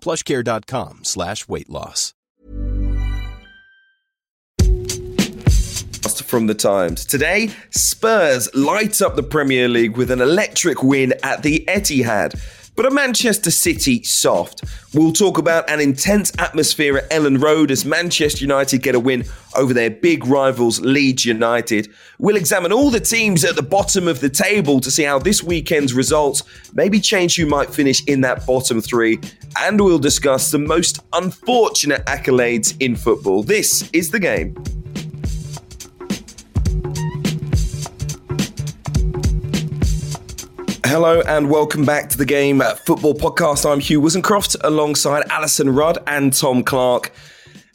PlushCare.com/weight loss. From The Times. Today, Spurs light up the Premier League with an electric win at the Etihad. But a Manchester City soft. We'll talk about an intense atmosphere at Elland Road as Manchester United get a win over their big rivals Leeds United. We'll examine all the teams at the bottom of the table to see how this weekend's results maybe change who might finish in that bottom three. And we'll discuss the most unfortunate accolades in football. This is The Game. Hello and welcome back to The Game Football Podcast. I'm Hugh Woozencroft alongside Alison Rudd and Tom Clark.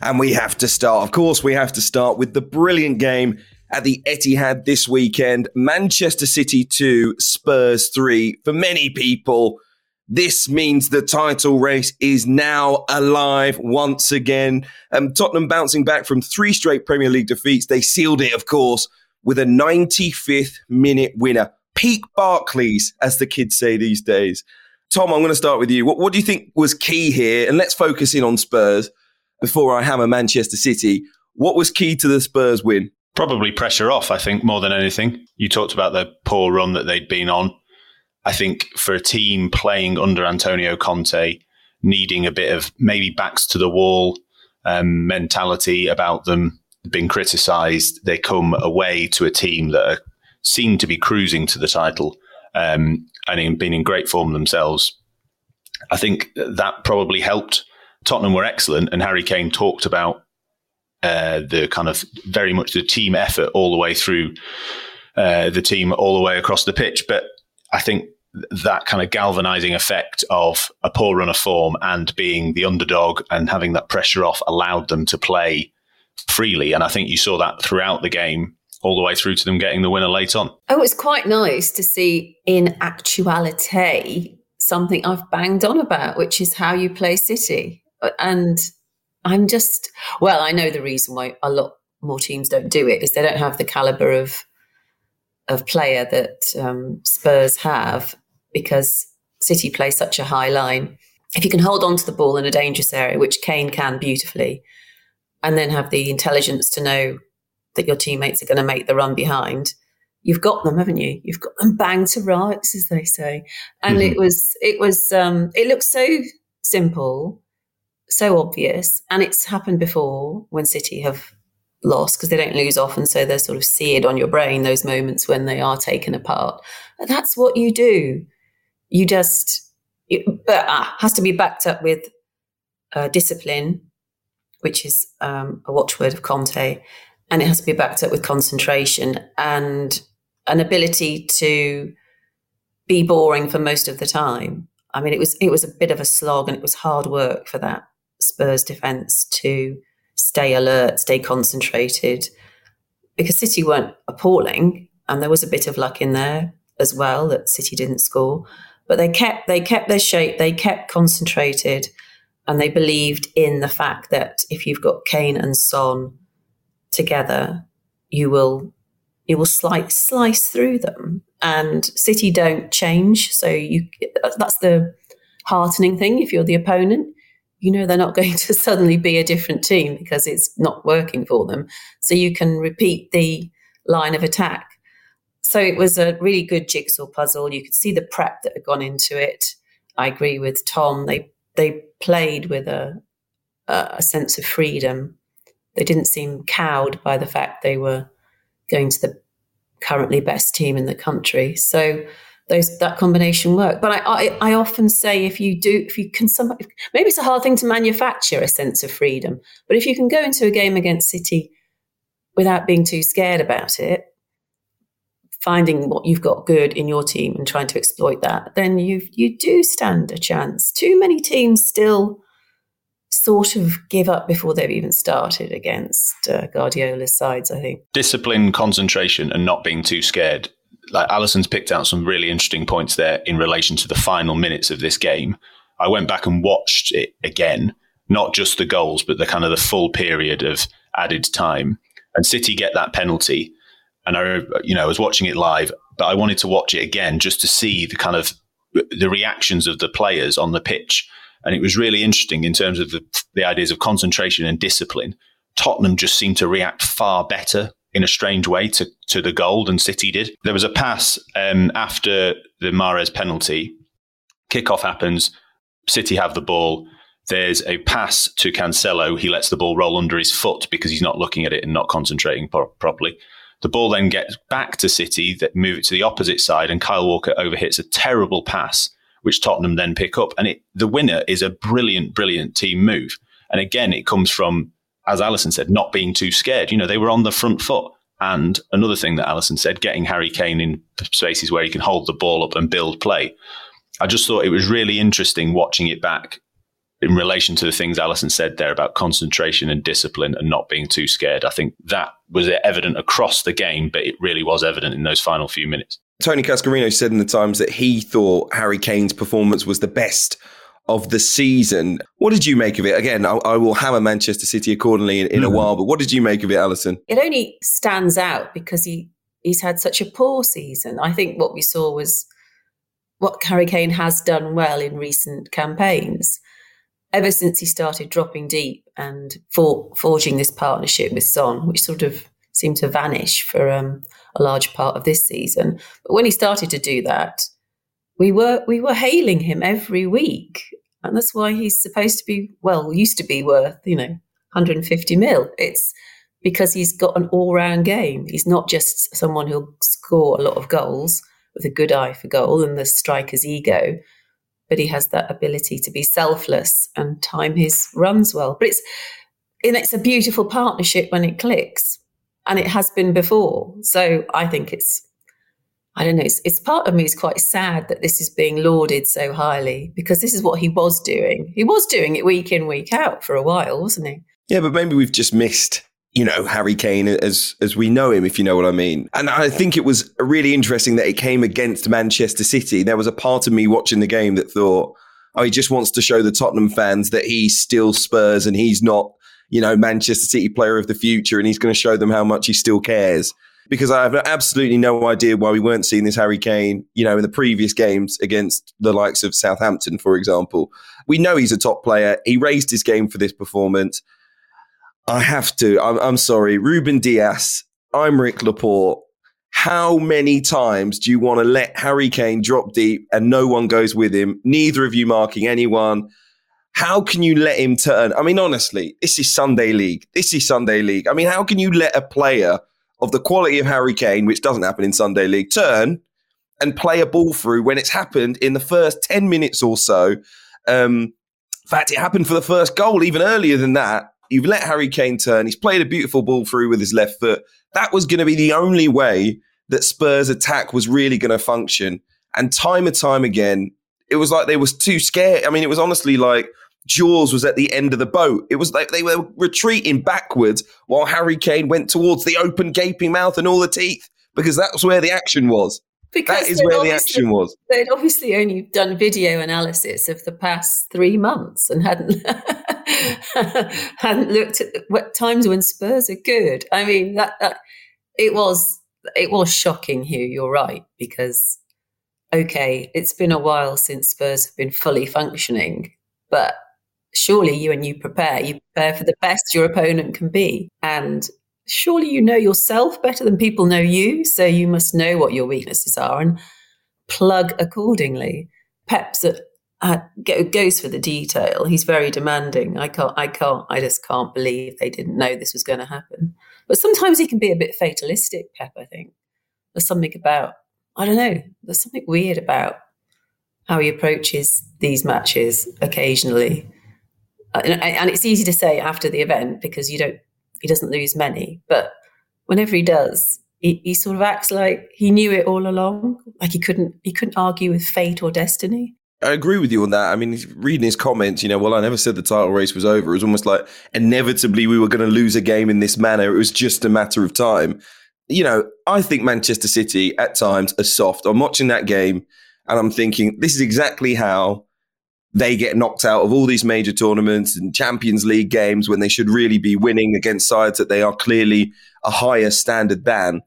And we have to start, of course, with the brilliant game at the Etihad this weekend. Manchester City 2, Spurs 3. For many people, this means the title race is now alive once again. Tottenham bouncing back from three straight Premier League defeats. They sealed it, of course, with a 95th minute winner. Peak Barclays, as the kids say these days. Tom, I'm going to start with you. What do you think was key here? And let's focus in on Spurs before I hammer Manchester City. What was key to the Spurs win? Probably pressure off, I think, more than anything. You talked about the poor run that they'd been on. I think for a team playing under Antonio Conte, needing a bit of maybe backs to the wall mentality about them being criticised, they come away to a team that are seem to be cruising to the title and been in great form themselves. I think that probably helped. Tottenham were excellent, and Harry Kane talked about the kind of very much the team effort all the way through the team all the way across the pitch. But I think that kind of galvanising effect of a poor run of form and being the underdog and having that pressure off allowed them to play freely. And I think you saw that throughout the game, all the way through to them getting the winner late on. Oh, it's quite nice to see in actuality something I've banged on about, which is how you play City. And I'm just, well, I know the reason why a lot more teams don't do it is they don't have the calibre of player that Spurs have, because City play such a high line. If you can hold on to the ball in a dangerous area, which Kane can beautifully, and then have the intelligence to know that your teammates are going to make the run behind, you've got them, haven't you? You've got them banged to rights, as they say. And it was it looked so simple, so obvious, and it's happened before when City have lost, because they don't lose often, so they're sort of seared on your brain, those moments when they are taken apart. And that's what you do. You just has to be backed up with discipline, which is a watchword of Conte. And it has to be backed up with concentration and an ability to be boring for most of the time. I mean, it was a bit of a slog, and it was hard work for that Spurs defence to stay alert, stay concentrated, because City weren't appalling, and there was a bit of luck in there as well that City didn't score. But they kept their shape, they kept concentrated, and they believed in the fact that if you've got Kane and Son together, you will slice through them. And City don't change, so that's the heartening thing. If you're the opponent, you know they're not going to suddenly be a different team because it's not working for them. So you can repeat the line of attack. So it was a really good jigsaw puzzle. You could see the prep that had gone into it. I agree with Tom. They played with a a sense of freedom. They didn't seem cowed by the fact they were going to the currently best team in the country. So that combination worked. But I often say maybe it's a hard thing to manufacture a sense of freedom, but if you can go into a game against City without being too scared about it, finding what you've got good in your team and trying to exploit that, then you do stand a chance. Too many teams still sort of give up before they've even started against Guardiola's sides, I think. Discipline, concentration and not being too scared. Like, Alison's picked out some really interesting points there in relation to the final minutes of this game. I went back and watched it again, not just the goals, but the kind of the full period of added time. And City get that penalty. And I was watching it live, but I wanted to watch it again just to see the kind of the reactions of the players on the pitch. And it was really interesting in terms of the ideas of concentration and discipline. Tottenham just seemed to react far better in a strange way to the goal than City did. There was a pass after the Mahrez penalty. Kickoff happens. City have the ball. There's a pass to Cancelo. He lets the ball roll under his foot because he's not looking at it and not concentrating properly. The ball then gets back to City, that move it to the opposite side, and Kyle Walker overhits a terrible pass, which Tottenham then pick up. And the winner is a brilliant, brilliant team move. And again, it comes from, as Alison said, not being too scared. You know, they were on the front foot. And another thing that Alison said, getting Harry Kane in spaces where he can hold the ball up and build play. I just thought it was really interesting watching it back in relation to the things Alison said there about concentration and discipline and not being too scared. I think that was evident across the game, but it really was evident in those final few minutes. Tony Cascarino said in The Times that he thought Harry Kane's performance was the best of the season. What did you make of it? Again, I will hammer Manchester City accordingly in a while, but what did you make of it, Alison? It only stands out because he's had such a poor season. I think what we saw was what Harry Kane has done well in recent campaigns. Ever since he started dropping deep and forging this partnership with Son, which sort of seemed to vanish for a large part of this season. But when he started to do that, we were hailing him every week. And that's why he's supposed to be, used to be worth, 150 mil. It's because he's got an all-round game. He's not just someone who'll score a lot of goals with a good eye for goal and the striker's ego, but he has that ability to be selfless and time his runs well. But it's a beautiful partnership when it clicks, and it has been before. So I think it's part of me is quite sad that this is being lauded so highly, because this is what he was doing. He was doing it week in, week out for a while, wasn't he? Yeah, but maybe we've just missed, Harry Kane as we know him, if you know what I mean. And I think it was really interesting that it came against Manchester City. There was a part of me watching the game that thought, he just wants to show the Tottenham fans that he's still Spurs and he's not, Manchester City player of the future, and he's going to show them how much he still cares. Because I have absolutely no idea why we weren't seeing this Harry Kane, in the previous games against the likes of Southampton, for example. We know he's a top player. He raised his game for this performance. I have to. I'm sorry. Ruben Dias, Aymeric Laporte. How many times do you want to let Harry Kane drop deep and no one goes with him? Neither of you marking anyone. How can you let him turn? I mean, honestly, this is Sunday League. I mean, how can you let a player of the quality of Harry Kane, which doesn't happen in Sunday League, turn and play a ball through when it's happened in the first 10 minutes or so? In fact, it happened for the first goal even earlier than that. You've let Harry Kane turn. He's played a beautiful ball through with his left foot. That was going to be the only way that Spurs' attack was really going to function. And time and time again, it was like they was too scared. I mean, it was honestly like Jaws was at the end of the boat. It was like they were retreating backwards while Harry Kane went towards the open gaping mouth and all the teeth, because that's where the action was. Because that is where the action was. They'd obviously only done video analysis of the past 3 months and hadn't looked at what times when Spurs are good. I mean, that it was shocking, Hugh. You're right, because it's been a while since Spurs have been fully functioning, but surely you prepare for the best your opponent can be, and surely you know yourself better than people know you, so you must know what your weaknesses are and plug accordingly. Pep's goes for the detail. He's very demanding. I just can't believe they didn't know this was going to happen. But sometimes he can be a bit fatalistic, Pep, I think. There's something about, I don't know, there's something weird about how he approaches these matches occasionally. And it's easy to say after the event because he doesn't lose many. But whenever he does, he sort of acts like he knew it all along, like he couldn't argue with fate or destiny. I agree with you on that. I mean, reading his comments, I never said the title race was over. It was almost like inevitably we were going to lose a game in this manner. It was just a matter of time. I think Manchester City at times are soft. I'm watching that game and I'm thinking, this is exactly how they get knocked out of all these major tournaments and Champions League games when they should really be winning against sides that they are clearly a higher standard than.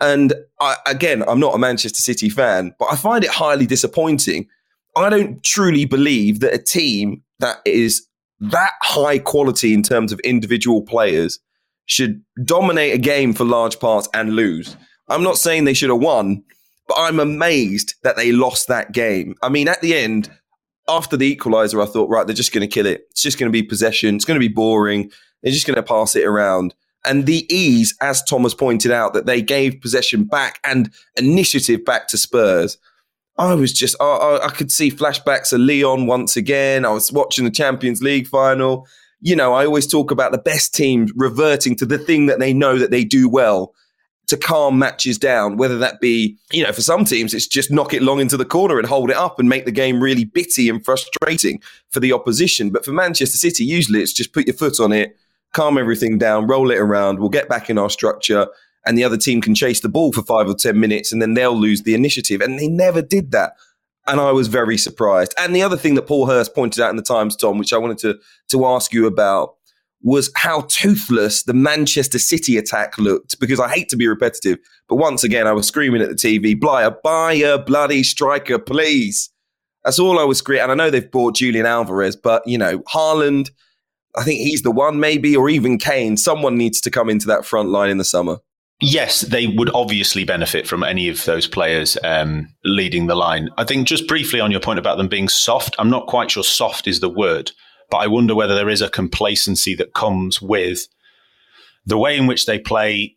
And I'm not a Manchester City fan, but I find it highly disappointing. I don't truly believe that a team that is that high quality in terms of individual players should dominate a game for large parts and lose. I'm not saying they should have won, but I'm amazed that they lost that game. I mean, at the end, after the equaliser, I thought, right, they're just going to kill it. It's just going to be possession. It's going to be boring. They're just going to pass it around. And the ease, as Thomas pointed out, that they gave possession back and initiative back to Spurs. I was just, I could see flashbacks of Lyon once again. I was watching the Champions League final. I always talk about the best teams reverting to the thing that they know that they do well to calm matches down, whether that be, for some teams, it's just knock it long into the corner and hold it up and make the game really bitty and frustrating for the opposition. But for Manchester City, usually it's just put your foot on it, calm everything down, roll it around. We'll get back in our structure. And the other team can chase the ball for 5 or 10 minutes and then they'll lose the initiative. And they never did that. And I was very surprised. And the other thing that Paul Hurst pointed out in the Times, Tom, which I wanted to ask you about, was how toothless the Manchester City attack looked. Because I hate to be repetitive, but once again, I was screaming at the TV, buy a bloody striker, please. That's all I was screaming. And I know they've bought Julian Alvarez, but, Haaland, I think he's the one maybe, or even Kane. Someone needs to come into that front line in the summer. Yes, they would obviously benefit from any of those players leading the line. I think just briefly on your point about them being soft, I'm not quite sure soft is the word, but I wonder whether there is a complacency that comes with the way in which they play,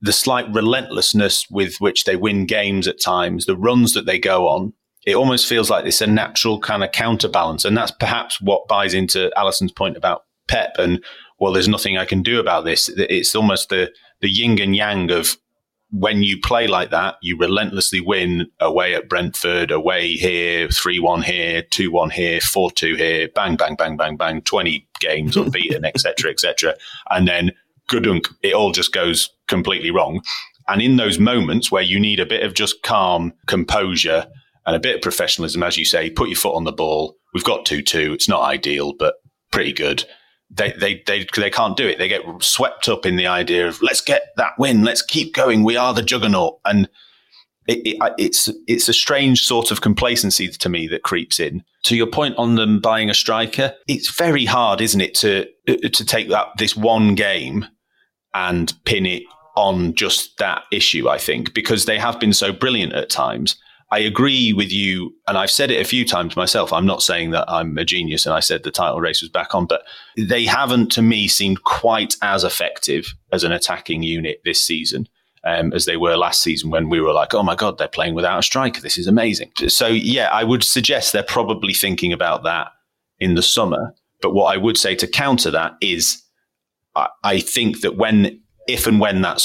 the slight relentlessness with which they win games at times, the runs that they go on. It almost feels like it's a natural kind of counterbalance. And that's perhaps what buys into Alison's point about Pep and, well, there's nothing I can do about this. It's almost the yin and yang of when you play like that, you relentlessly win away at Brentford, away here, 3-1 here, 2-1 here, 4-2 here, bang, bang, bang, bang, bang, 20 games unbeaten, et cetera. And then, ka-dunk, it all just goes completely wrong. And in those moments where you need a bit of just calm composure and a bit of professionalism, as you say, put your foot on the ball. We've got 2-2. It's not ideal, but pretty good. They can't do it. They get swept up in the idea of let's get that win. Let's keep going. We are the juggernaut. And it's a strange sort of complacency to me that creeps in. To your point on them buying a striker, it's very hard, isn't it, to take this one game and pin it on just that issue, I think, because they have been so brilliant at times. I agree with you, and I've said it a few times myself. I'm not saying that I'm a genius and I said the title race was back on, but they haven't, to me, seemed quite as effective as an attacking unit this season as they were last season when we were like, oh my God, they're playing without a striker. This is amazing. So yeah, I would suggest they're probably thinking about that in the summer. But what I would say to counter that is I think that if and when that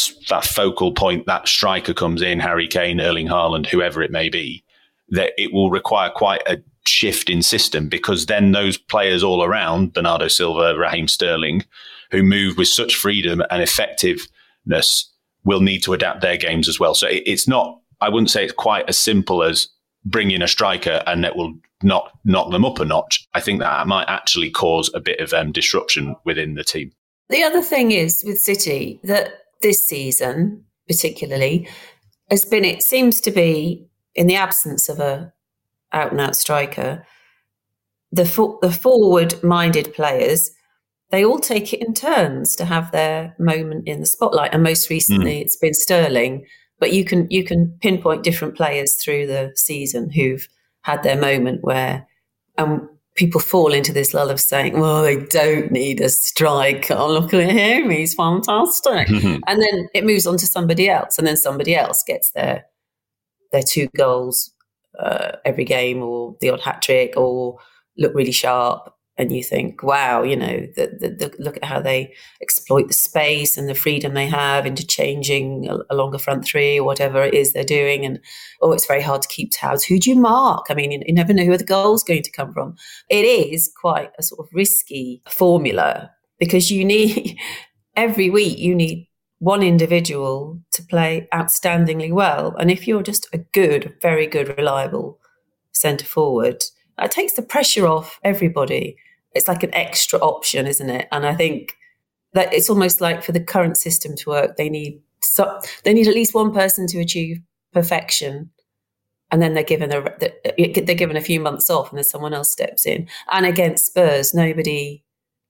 focal point, that striker comes in, Harry Kane, Erling Haaland, whoever it may be, that it will require quite a shift in system, because then those players all around, Bernardo Silva, Raheem Sterling, who move with such freedom and effectiveness, will need to adapt their games as well. So it's not, I wouldn't say it's quite as simple as bring in a striker and that will not knock them up a notch. I think that might actually cause a bit of disruption within the team. The other thing is with City that this season, particularly, has been, it seems to be, in the absence of a out-and-out striker, the forward-minded players, they all take it in turns to have their moment in the spotlight. And most recently, it's been Sterling. But you can pinpoint different players through the season who've had their moment where And people fall into this lull of saying, well, they don't need a striker. Look at him, he's fantastic. And then it moves on to somebody else. And then somebody else gets their two goals every game, or the odd hat trick, or look really sharp. And you think, wow, you know, look at how they exploit the space and the freedom they have into changing a longer front three or whatever it is they're doing. And, oh, it's very hard to keep tabs. Who do you mark? I mean, you never know where the goal's going to come from. It is quite a sort of risky formula, because you need, every week you need one individual to play outstandingly well. And if you're just a good, very good, reliable centre forward, it takes the pressure off everybody. It's like an extra option, isn't it? And I think that it's almost like for the current system to work, they need at least one person to achieve perfection, and then they're given a few months off, and then someone else steps in. And against Spurs, nobody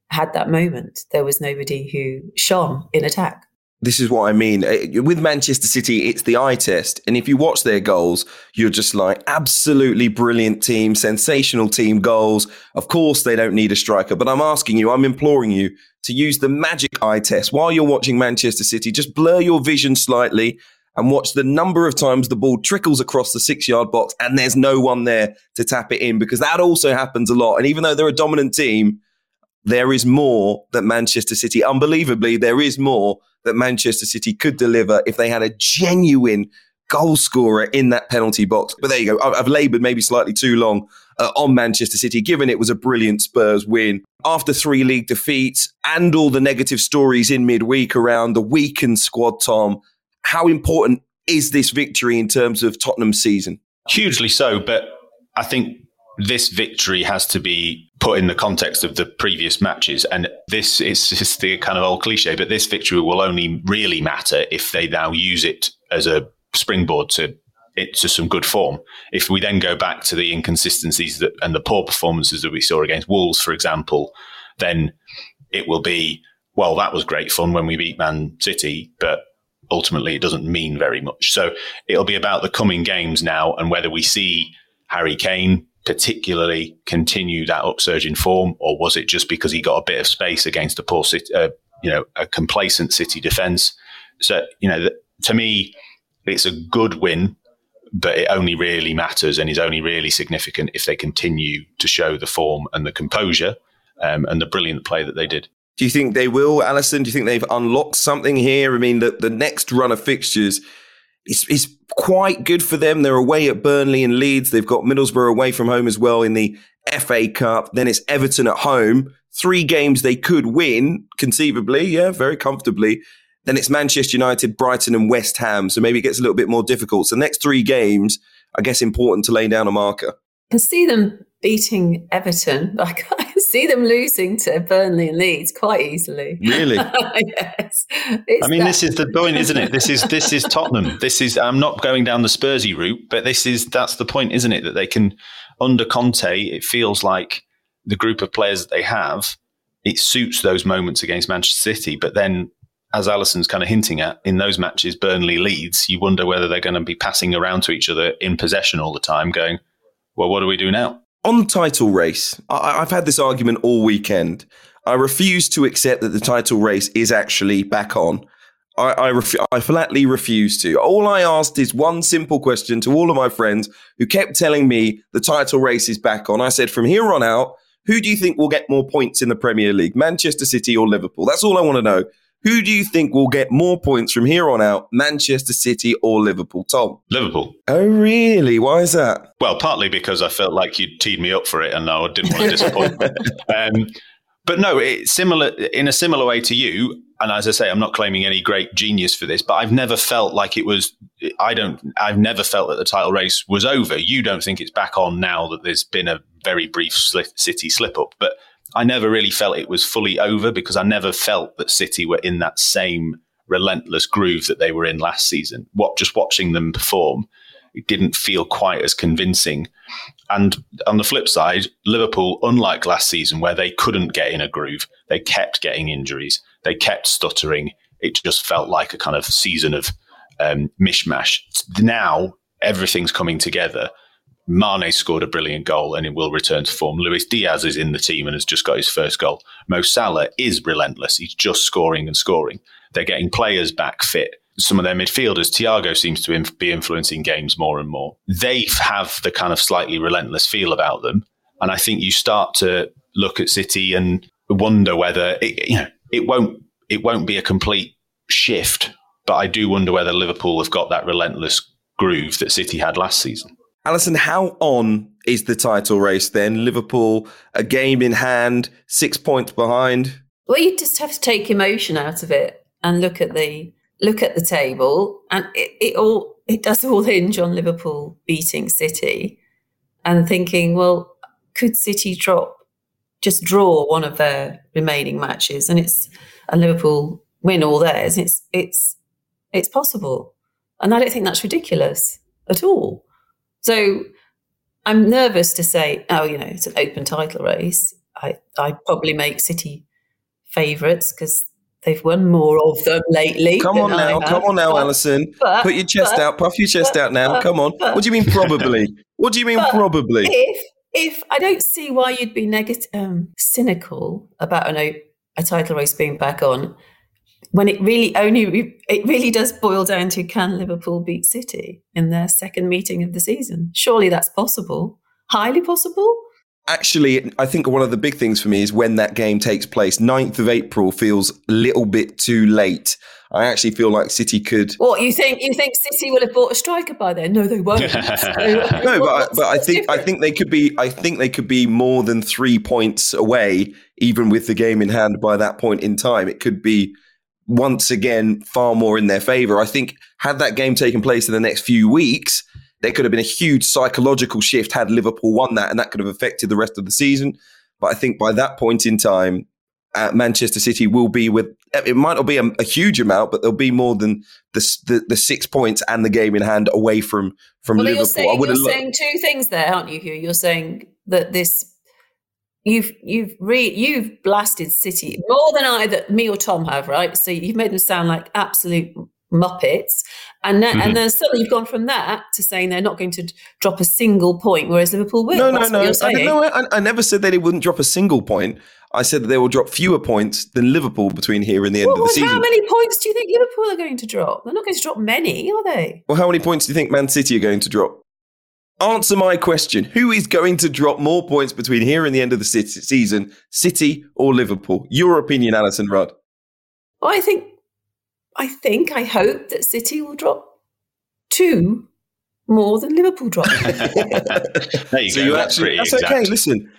had that moment. There was nobody who shone in attack. This is what I mean. With Manchester City, it's the eye test. And if you watch their goals, you're just like, absolutely brilliant team, sensational team goals. Of course, they don't need a striker. But I'm asking you, I'm imploring you to use the magic eye test. While you're watching Manchester City, just blur your vision slightly and watch the number of times the ball trickles across the 6-yard box and there's no one there to tap it in, because that also happens a lot. And even though they're a dominant team, there is more that Manchester City, unbelievably, there is more that Manchester City could deliver if they had a genuine goal scorer in that penalty box. But there you go. I've laboured maybe slightly too long on Manchester City, given it was a brilliant Spurs win. After 3 league defeats and all the negative stories in midweek around the weakened squad, Tom, how important is this victory in terms of Tottenham's season? Hugely so, but I think this victory has to be put in the context of the previous matches. And this is just the kind of old cliche, but this victory will only really matter if they now use it as a springboard to some good form. If we then go back to the inconsistencies and the poor performances that we saw against Wolves, for example, then it will be, well, that was great fun when we beat Man City, but ultimately it doesn't mean very much. So it'll be about the coming games now and whether we see Harry Kane particularly continue that upsurge in form, or was it just because he got a bit of space against a poor City, a complacent City defence? So, you know, to me, it's a good win, but it only really matters and is only really significant if they continue to show the form and the composure and the brilliant play that they did. Do you think they will, Alison? Do you think they've unlocked something here? I mean, the next run of fixtures is quite good for them. They're away at Burnley and Leeds. They've got Middlesbrough away from home as well in the FA Cup. Then it's Everton at home. 3 games they could win, conceivably, yeah, very comfortably. Then it's Manchester United, Brighton and West Ham. So maybe it gets a little bit more difficult. So the next 3 games, I guess, important to lay down a marker. I can see them beating Everton. Like, I can see them losing to Burnley and Leeds quite easily. Really? Yes. I mean, this is the point, isn't it? This is Tottenham. I'm not going down the Spursy route, but that's the point, isn't it? That they can, under Conte, it feels like the group of players that they have, it suits those moments against Manchester City. But then, as Alison's kind of hinting at, in those matches, Burnley, Leeds, you wonder whether they're going to be passing around to each other in possession all the time, going, well, what do we do now? On the title race, I've had this argument all weekend. I refuse to accept that the title race is actually back on. I flatly refuse to. All I asked is one simple question to all of my friends who kept telling me the title race is back on. I said, from here on out, who do you think will get more points in the Premier League, Manchester City or Liverpool? That's all I want to know. Who do you think will get more points from here on out, Manchester City or Liverpool? Tom? Liverpool. Oh, really? Why is that? Well, partly because I felt like you teed me up for it and I didn't want to disappoint. But no, it's similar in a similar way to you. And as I say, I'm not claiming any great genius for this, but I've never felt like I've never felt that the title race was over. You don't think it's back on now that there's been a very brief City slip up, but I never really felt it was fully over because I never felt that City were in that same relentless groove that they were in last season. Just watching them perform, it didn't feel quite as convincing. And on the flip side, Liverpool, unlike last season where they couldn't get in a groove, they kept getting injuries, they kept stuttering. It just felt like a kind of season of mishmash. Now everything's coming together. Mane scored a brilliant goal and it will return to form. Luis Diaz is in the team and has just got his first goal. Mo Salah is relentless. He's just scoring and scoring. They're getting players back fit. Some of their midfielders, Thiago seems to be influencing games more and more. They have the kind of slightly relentless feel about them. And I think you start to look at City and wonder whether it won't be a complete shift. But I do wonder whether Liverpool have got that relentless groove that City had last season. Alison, how on is the title race then? Liverpool, a game in hand, 6 points behind. Well, you just have to take emotion out of it and look at the table, and it does all hinge on Liverpool beating City and thinking, well, could City just draw one of their remaining matches and Liverpool win all theirs? It's possible, and I don't think that's ridiculous at all. So I'm nervous to say, it's an open title race. I'd probably make City favourites because they've won more of them lately. Come on now, Alison. Put your chest out. Puff your chest out now. Come on. What do you mean probably? What do you mean probably? If I don't see why you'd be cynical about a title race being back on, when it really does boil down to, can Liverpool beat City in their second meeting of the season? Surely that's possible. Highly possible. Actually, I think one of the big things for me is when that game takes place. 9th of April feels a little bit too late. I actually feel like City could... What, you think City will have bought a striker by then? No, they won't. I think they could be more than 3 points away, even with the game in hand by that point in time. It could be, once again, far more in their favour. I think had that game taken place in the next few weeks... There could have been a huge psychological shift had Liverpool won that, and that could have affected the rest of the season. But I think by that point in time, Manchester City will be with, it might not be a huge amount, but there'll be more than the 6 points and the game in hand away from Liverpool. You're saying two things there, aren't you, Hugh? You're saying that you've blasted City more than me or Tom have, right? So you've made them sound like absolute Muppets, and then suddenly you've gone from that to saying they're not going to drop a single point, whereas Liverpool will. I never said that they wouldn't drop a single point. I said that they will drop fewer points than Liverpool between here and the end of the season. How many points do you think Liverpool are going to drop? They're not going to drop many, are they? Well, how many points do you think Man City are going to drop? Answer my question. Who is going to drop more points between here and the end of the season, City or Liverpool? Your opinion, Alison Rudd. Well, I hope that City will drop two more than Liverpool drop. There you go. That's okay. Listen.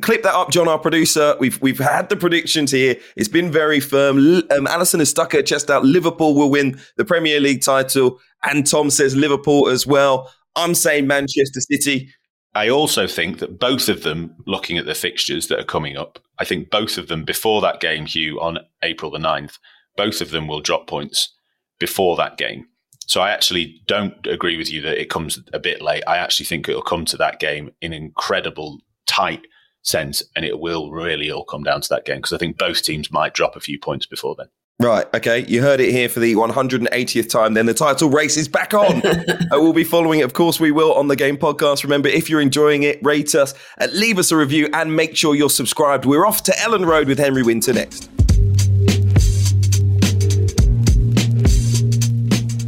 Clip that up, John, our producer. We've had the predictions here. It's been very firm. Alison has stuck her chest out. Liverpool will win the Premier League title, and Tom says Liverpool as well. I'm saying Manchester City. I also think that both of them, looking at the fixtures that are coming up, I think both of them before that game, Hugh, on April the 9th, both of them will drop points before that game. So I actually don't agree with you that it comes a bit late. I actually think it'll come to that game in incredible tight sense, and it will really all come down to that game because I think both teams might drop a few points before then. Right, okay. You heard it here for the 180th time. Then the title race is back on. We'll be following it. Of course, we will on the Game Podcast. Remember, if you're enjoying it, rate us, leave us a review, and make sure you're subscribed. We're off to Ellen Road with Henry Winter next.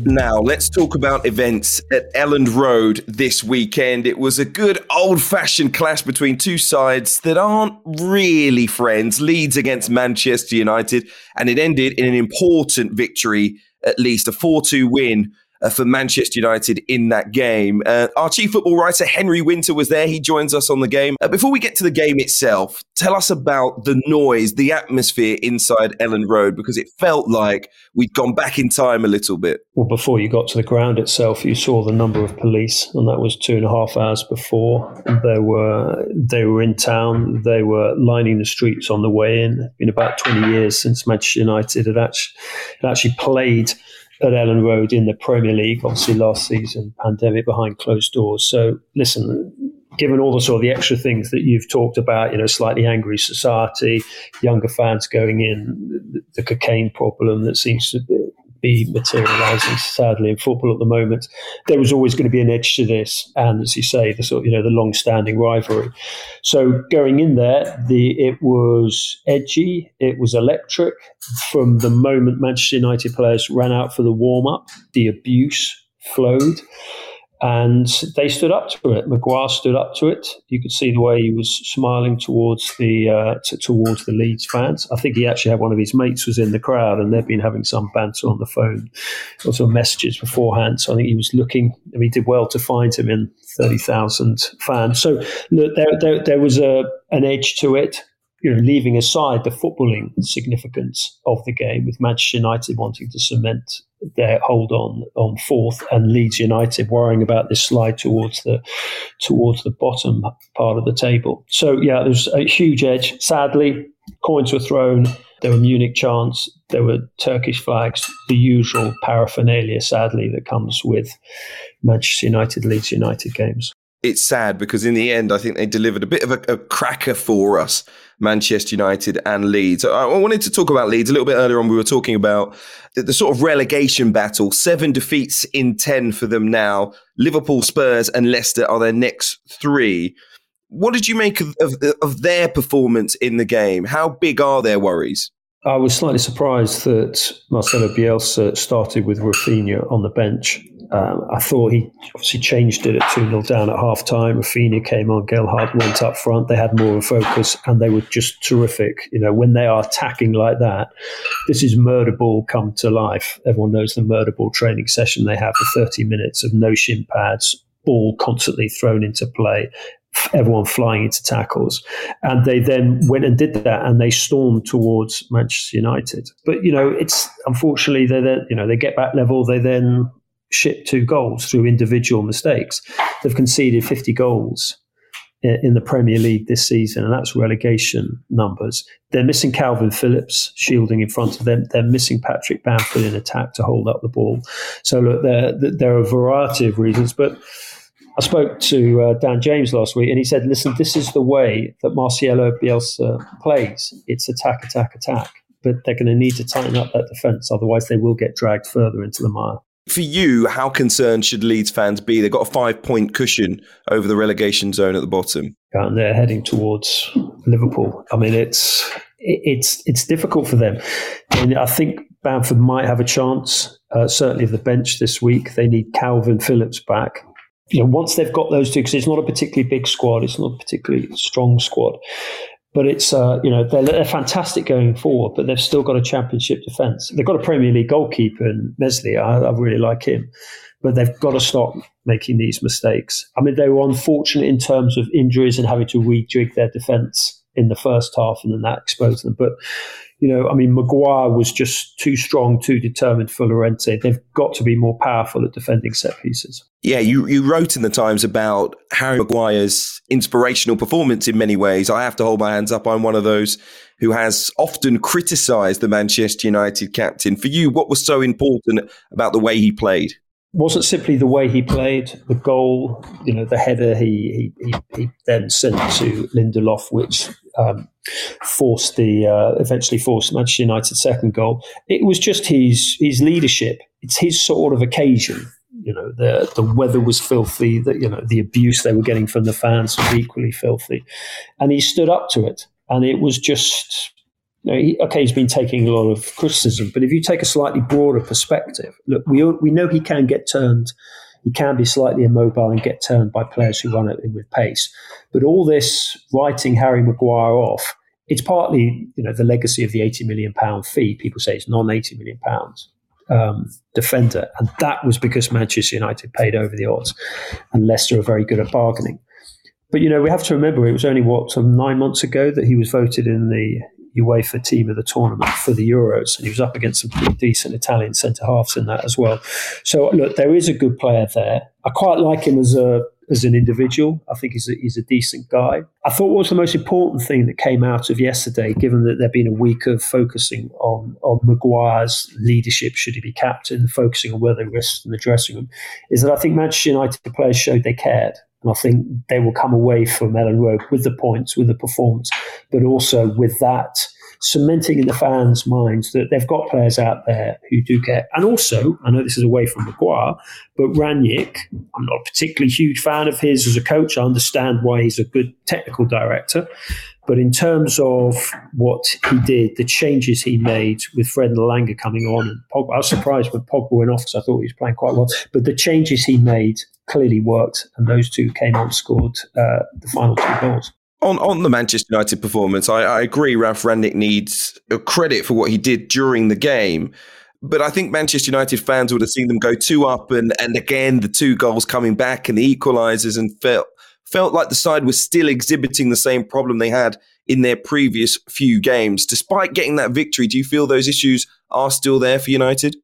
Now, let's talk about events at Elland Road this weekend. It was a good old-fashioned clash between two sides that aren't really friends. Leeds against Manchester United, and it ended in an important victory, at least a 4-2 win for Manchester United in that game. Our chief football writer, Henry Winter, was there. He joins us on the game. Before we get to the game itself, tell us about the noise, the atmosphere inside Elland Road, because it felt like we'd gone back in time a little bit. Well, before you got to the ground itself, you saw the number of police, and that was 2.5 hours before. They were in town. They were lining the streets on the way in. It's been about 20 years since Manchester United had actually played at Elland Road in the Premier League, obviously last season, pandemic behind closed doors. So listen, given all the sort of the extra things that you've talked about, slightly angry society, younger fans going in, the cocaine problem that seems to be materialising, sadly, in football at the moment. There was always going to be an edge to this, and as you say, the sort of, you know, the long-standing rivalry. So going in there, it was edgy, it was electric. From the moment Manchester United players ran out for the warm-up, the abuse flowed. And they stood up to it. Maguire stood up to it. You could see the way he was smiling towards towards the Leeds fans. I think he actually had one of his mates was in the crowd, and they've been having some banter on the phone, also messages beforehand. So I think he was looking. I mean, he did well to find him in 30,000 fans. So look, there was an edge to it. You know, leaving aside the footballing significance of the game, with Manchester United wanting to cement their hold on fourth, and Leeds United worrying about this slide towards the bottom part of the table. So yeah, there was a huge edge. Sadly, coins were thrown. There were Munich chants. There were Turkish flags. The usual paraphernalia, sadly, that comes with Manchester United, Leeds United games. It's sad because in the end, I think they delivered a bit of a cracker for us, Manchester United and Leeds. I wanted to talk about Leeds a little bit earlier on. We were talking about the sort of relegation battle. 7 defeats in 10 for them now. Liverpool, Spurs and Leicester are their next 3. What did you make of their performance in the game? How big are their worries? I was slightly surprised that Marcelo Bielsa started with Rafinha on the bench. I thought he obviously changed it at 2-0 down at half-time. Rafinha came on, Gerrard went up front. They had more of a focus, and they were just terrific. You know, when they are attacking like that, this is murder ball come to life. Everyone knows the murder ball training session they have for 30 minutes of no shin pads, ball constantly thrown into play, everyone flying into tackles. And they then went and did that, and they stormed towards Manchester United. But, you know, it's unfortunately, they then, you know, they get back level, they then ship 2 goals through individual mistakes. They've conceded 50 goals in the Premier League this season, and that's relegation numbers. They're missing Calvin Phillips shielding in front of them. They're missing Patrick Bamford in attack to hold up the ball. So look, there are a variety of reasons, but I spoke to Dan James last week, and he said, listen, this is the way that Marcelo Bielsa plays. It's attack, attack, attack. But they're going to need to tighten up that defence, otherwise they will get dragged further into the mire. For you, how concerned should Leeds fans be? They've got a 5-point cushion over the relegation zone at the bottom. And they're heading towards Liverpool. I mean, it's difficult for them. And I think Bamford might have a chance, certainly the bench this week. They need Calvin Phillips back. You know, once they've got those 2, because it's not a particularly big squad, it's not a particularly strong squad. But it's, you know, they're fantastic going forward, but they've still got a championship defence. They've got a Premier League goalkeeper in Meslier. I really like him. But they've got to stop making these mistakes. I mean, they were unfortunate in terms of injuries and having to rejig their defence in the first half, and then that exposed them. But, you know, I mean, Maguire was just too strong, too determined for Llorente. They've got to be more powerful at defending set pieces. Yeah, you wrote in The Times about Harry Maguire's inspirational performance in many ways. I have to hold my hands up. I'm one of those who has often criticised the Manchester United captain. For you, what was so important about the way he played? Wasn't simply the way he played, the goal, you know, the header he then sent to Lindelof, which eventually forced Manchester United's second goal. It was just his leadership. It's his sort of occasion. You know, the weather was filthy. You know, the abuse they were getting from the fans was equally filthy, and he stood up to it. And it was just. You know, he's been taking a lot of criticism, but if you take a slightly broader perspective, look, we know he can get turned, he can be slightly immobile and get turned by players who run at him with pace. But all this writing Harry Maguire off, it's partly, you know, the legacy of the £80 million fee. People say it's non-£80 million defender, and that was because Manchester United paid over the odds, and Leicester are very good at bargaining. But, you know, we have to remember it was only, 9 months ago that he was voted in the UEFA team of the tournament for the Euros, and he was up against some pretty decent Italian centre-halves in that as well. So look, there is a good player there. I quite like him as an individual. I think he's a decent guy. I thought what was the most important thing that came out of yesterday, given that there'd been a week of focusing on Maguire's leadership, should he be captain, focusing on where they risked in the dressing room, is that I think Manchester United players showed they cared. And I think they will come away from Ellen Road with the points, with the performance, but also with that cementing in the fans' minds that they've got players out there who do care. And also, I know this is away from Maguire, but Ranić, I'm not a particularly huge fan of his as a coach. I understand why he's a good technical director. But in terms of what he did, the changes he made with Fred Nalanga coming on, and Pogba, I was surprised when Pogba went off because I thought he was playing quite well. But the changes he made clearly worked, and those two came on, scored the final two goals. On the Manchester United performance, I agree Ralph Rangnick needs credit for what he did during the game. But I think Manchester United fans would have seen them go 2-up and again the two goals coming back and the equalisers, and felt like the side was still exhibiting the same problem they had in their previous few games. Despite getting that victory, do you feel those issues are still there for United?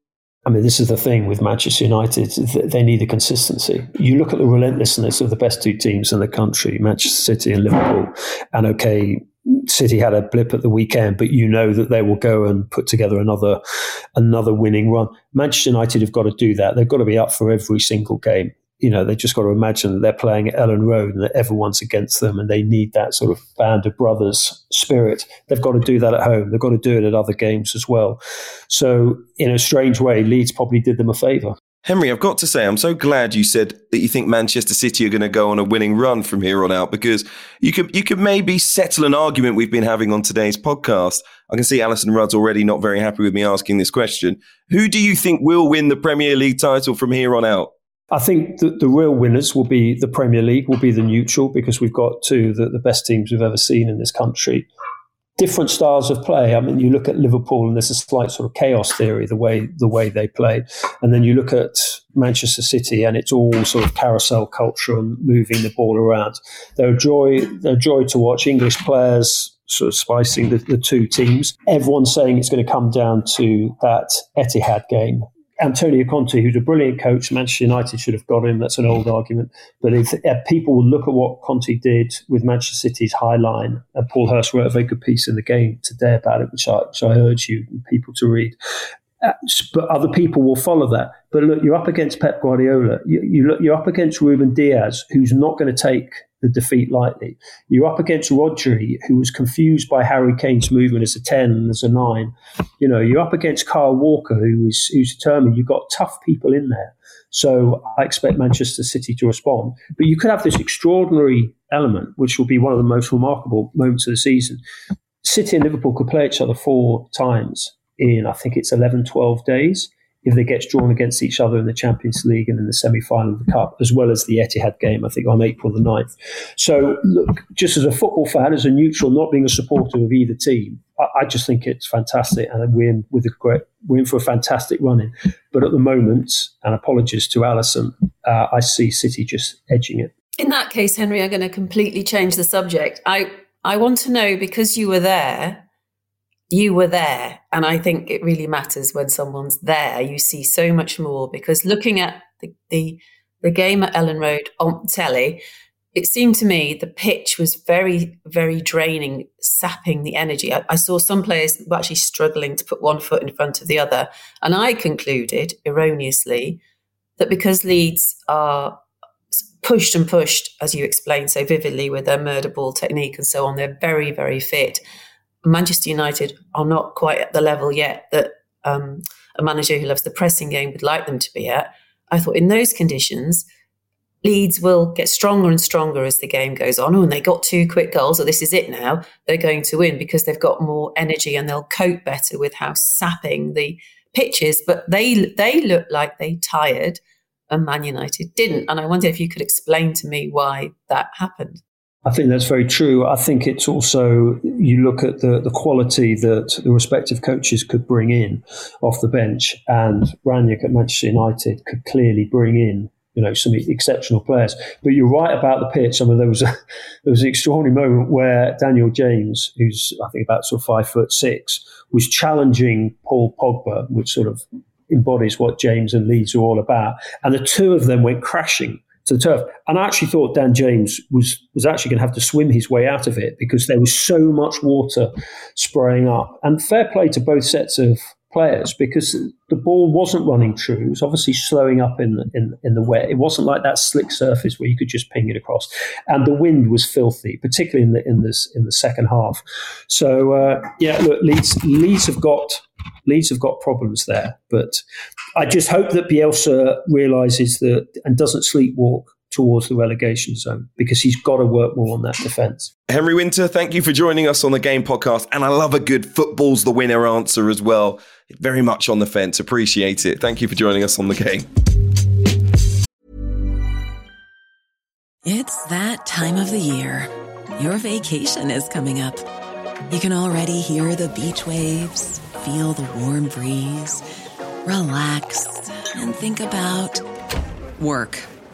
I mean, this is the thing with Manchester United. They need the consistency. You look at the relentlessness of the best two teams in the country, Manchester City and Liverpool, and okay, City had a blip at the weekend, but you know that they will go and put together another winning run. Manchester United have got to do that. They've got to be up for every single game. You know, they just got to imagine that they're playing at Ellen Road and that everyone's against them, and they need that sort of band of brothers spirit. They've got to do that at home. They've got to do it at other games as well. So in a strange way, Leeds probably did them a favour. Henry, I've got to say, I'm so glad you said that you think Manchester City are going to go on a winning run from here on out, because you could maybe settle an argument we've been having on today's podcast. I can see Alison Rudd's already not very happy with me asking this question. Who do you think will win the Premier League title from here on out? I think the real winners will be the Premier League, will be the neutral, because we've got two of the best teams we've ever seen in this country. Different styles of play. I mean, you look at Liverpool and there's a slight sort of chaos theory, the way they played. And then you look at Manchester City and it's all sort of carousel culture and moving the ball around. They're a joy to watch. English players sort of spicing the two teams. Everyone's saying it's going to come down to that Etihad game. Antonio Conte, who's a brilliant coach, Manchester United should have got him. That's an old argument. But if people will look at what Conte did with Manchester City's high line, and Paul Hurst wrote a very good piece in the game today about it, which I urge you people to read. But other people will follow that. But look, you're up against Pep Guardiola. You're up against Ruben Diaz, who's not going to take the defeat lightly. You're up against Rodri, who was confused by Harry Kane's movement as a 10 and as a 9. You know, you're up against Kyle Walker, who's determined. You've got tough people in there. So I expect Manchester City to respond. But you could have this extraordinary element, which will be one of the most remarkable moments of the season. City and Liverpool could play each other 4 times in, I think it's 11, 12 days, if they get drawn against each other in the Champions League and in the semi-final of the Cup, as well as the Etihad game, I think, on April the 9th. So, look, just as a football fan, as a neutral, not being a supporter of either team, I just think it's fantastic, and we're in for a fantastic run-in. But at the moment, and apologies to Alison, I see City just edging it. In that case, Henry, I'm going to completely change the subject. I want to know, because you were there. And I think it really matters when someone's there. You see so much more, because looking at the game at Ellen Road on telly, it seemed to me the pitch was very, very draining, sapping the energy. I saw some players were actually struggling to put one foot in front of the other. And I concluded, erroneously, that because Leeds are pushed, as you explained so vividly with their murder ball technique and so on, they're very, very fit. Manchester United are not quite at the level yet that a manager who loves the pressing game would like them to be at. I thought in those conditions, Leeds will get stronger and stronger as the game goes on. Oh, and they got 2 quick goals, or this is it now, they're going to win, because they've got more energy and they'll cope better with how sapping the pitch is. But they look like they tired and Man United didn't. And I wonder if you could explain to me why that happened. I think that's very true. I think it's also, you look at the quality that the respective coaches could bring in off the bench, and Ranić at Manchester United could clearly bring in, you know, some exceptional players. But you're right about the pitch. I mean, there was an extraordinary moment where Daniel James, who's I think about sort of 5'6", was challenging Paul Pogba, which sort of embodies what James and Leeds are all about, and the two of them went crashing to the turf. And I actually thought Dan James was actually going to have to swim his way out of it, because there was so much water spraying up. And fair play to both sets of players because the ball wasn't running true. It was obviously slowing up in the wet. It wasn't like that slick surface where you could just ping it across. And the wind was filthy, particularly in the second half. So look, Leeds have got problems there, but I just hope that Bielsa realises that and doesn't sleepwalk towards the relegation zone, because he's got to work more on that defence. Henry Winter, thank you for joining us on the Game Podcast. And I love a good football's the winner answer as well. Very much on the fence. Appreciate it. Thank you for joining us on the Game. It's that time of the year. Your vacation is coming up. You can already hear the beach waves, feel the warm breeze, relax, and think about work.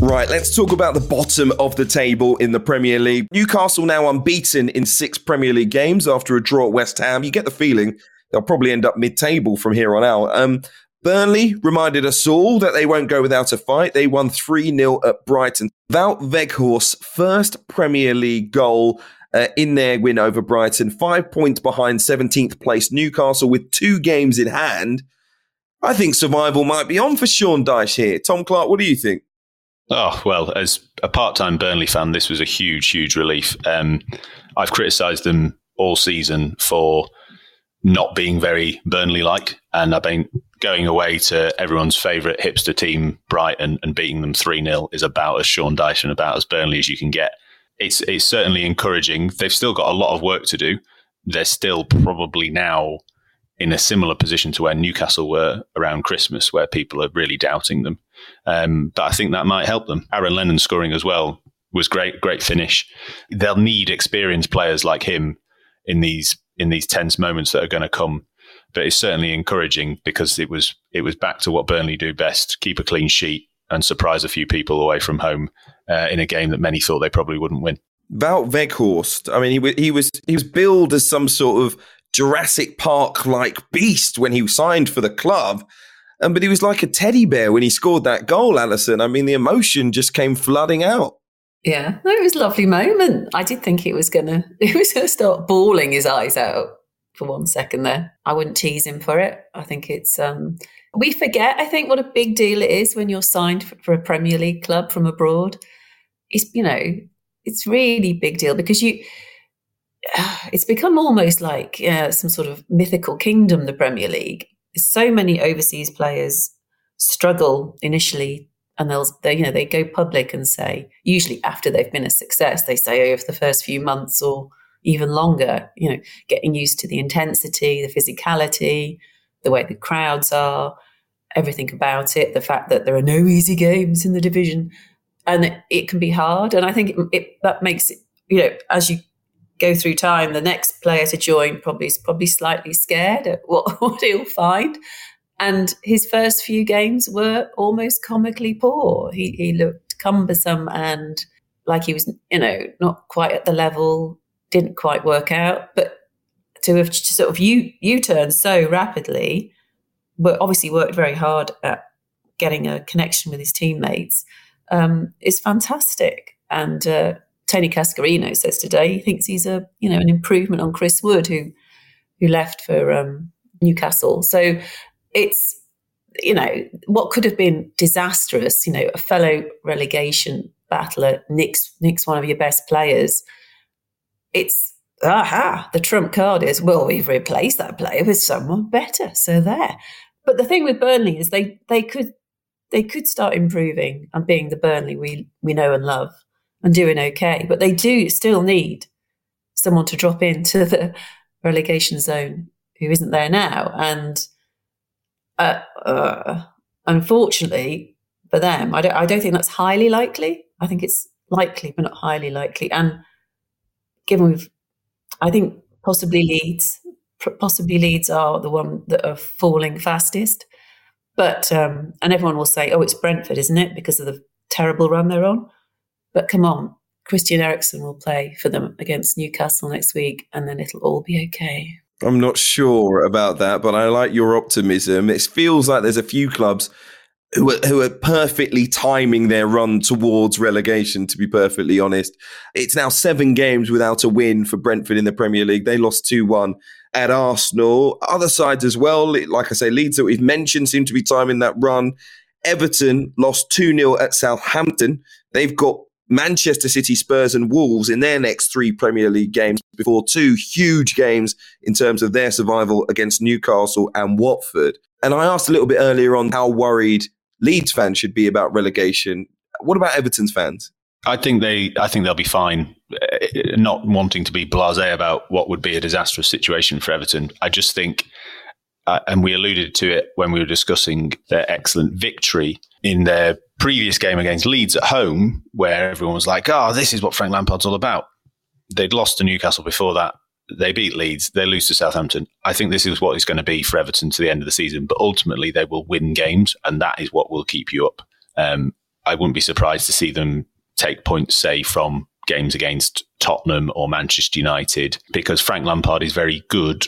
Right, let's talk about the bottom of the table in the Premier League. Newcastle now unbeaten in 6 Premier League games after a draw at West Ham. You get the feeling they'll probably end up mid-table from here on out. Burnley reminded us all that they won't go without a fight. They won 3-0 at Brighton. Wout Weghorst's first Premier League goal in their win over Brighton. 5 points behind 17th place Newcastle with 2 games in hand. I think survival might be on for Sean Dyche here. Tom Clark, what do you think? Oh, well, as a part-time Burnley fan, this was a huge, huge relief. I've criticised them all season for not being very Burnley-like, and I've been going away to everyone's favourite hipster team, Brighton, and beating them 3-0 is about as Sean Dyche and about as Burnley as you can get. It's certainly encouraging. They've still got a lot of work to do. They're still probably now in a similar position to where Newcastle were around Christmas, where people are really doubting them. But I think that might help them. Aaron Lennon scoring as well was great finish. They'll need experienced players like him in these tense moments that are going to come. But it's certainly encouraging because it was back to what Burnley do best, keep a clean sheet and surprise a few people away from home in a game that many thought they probably wouldn't win. Wout Weghorst, I mean, he was billed as some sort of Jurassic Park-like beast when he signed for the club. But he was like a teddy bear when he scored that goal, Alison. I mean, the emotion just came flooding out. Yeah, it was a lovely moment. I did think he was gonna start bawling his eyes out for 1 second there. I wouldn't tease him for it. I think it's we forget, I think, what a big deal it is when you're signed for a Premier League club from abroad. It's, you know, it's really big deal because it's become almost like some sort of mythical kingdom, the Premier League. So many overseas players struggle initially, and they go public and say, usually after they've been a success, they say over the first few months or even longer, you know, getting used to the intensity, the physicality, the way the crowds are, everything about it, the fact that there are no easy games in the division, and it can be hard. And I think that makes it, you know, as you go through time, the next player to join probably slightly scared at what he'll find. And his first few games were almost comically poor. He looked cumbersome and like he was, you know, not quite at the level, didn't quite work out. But to have sort of U-turned so rapidly, but obviously worked very hard at getting a connection with his teammates, is fantastic. And Tony Cascarino says today he thinks he's an improvement on Chris Wood, who left for Newcastle. So it's, you know, what could have been disastrous, you know, a fellow relegation battler nicks one of your best players. It's the trump card is, well, we've replaced that player with someone better. So there. But the thing with Burnley is they could start improving and being the Burnley we know and love. and doing okay. But they do still need someone to drop into the relegation zone who isn't there now. And unfortunately for them, I don't think that's highly likely. I think it's likely, but not highly likely. And given I think possibly Leeds are the one that are falling fastest. But and everyone will say, oh, it's Brentford, isn't it? Because of the terrible run they're on. But come on, Christian Eriksen will play for them against Newcastle next week, and then it'll all be okay. I'm not sure about that, but I like your optimism. It feels like there's a few clubs who are perfectly timing their run towards relegation, to be perfectly honest. It's now 7 games without a win for Brentford in the Premier League. They lost 2-1 at Arsenal. Other sides as well, like I say, Leeds that we've mentioned seem to be timing that run. Everton lost 2-0 at Southampton. They've got Manchester City, Spurs and Wolves in their next 3 Premier League games before 2 huge games in terms of their survival against Newcastle and Watford. And I asked a little bit earlier on how worried Leeds fans should be about relegation. What about Everton's fans? I think they'll be fine. Not wanting to be blasé about what would be a disastrous situation for Everton. I just think, and we alluded to it when we were discussing their excellent victory in their previous game against Leeds at home, where everyone was like, oh, this is what Frank Lampard's all about. They'd lost to Newcastle before that. They beat Leeds. They lose to Southampton. I think this is what it's going to be for Everton to the end of the season, but ultimately they will win games, and that is what will keep you up. I wouldn't be surprised to see them take points, say, from games against Tottenham or Manchester United, because Frank Lampard is very good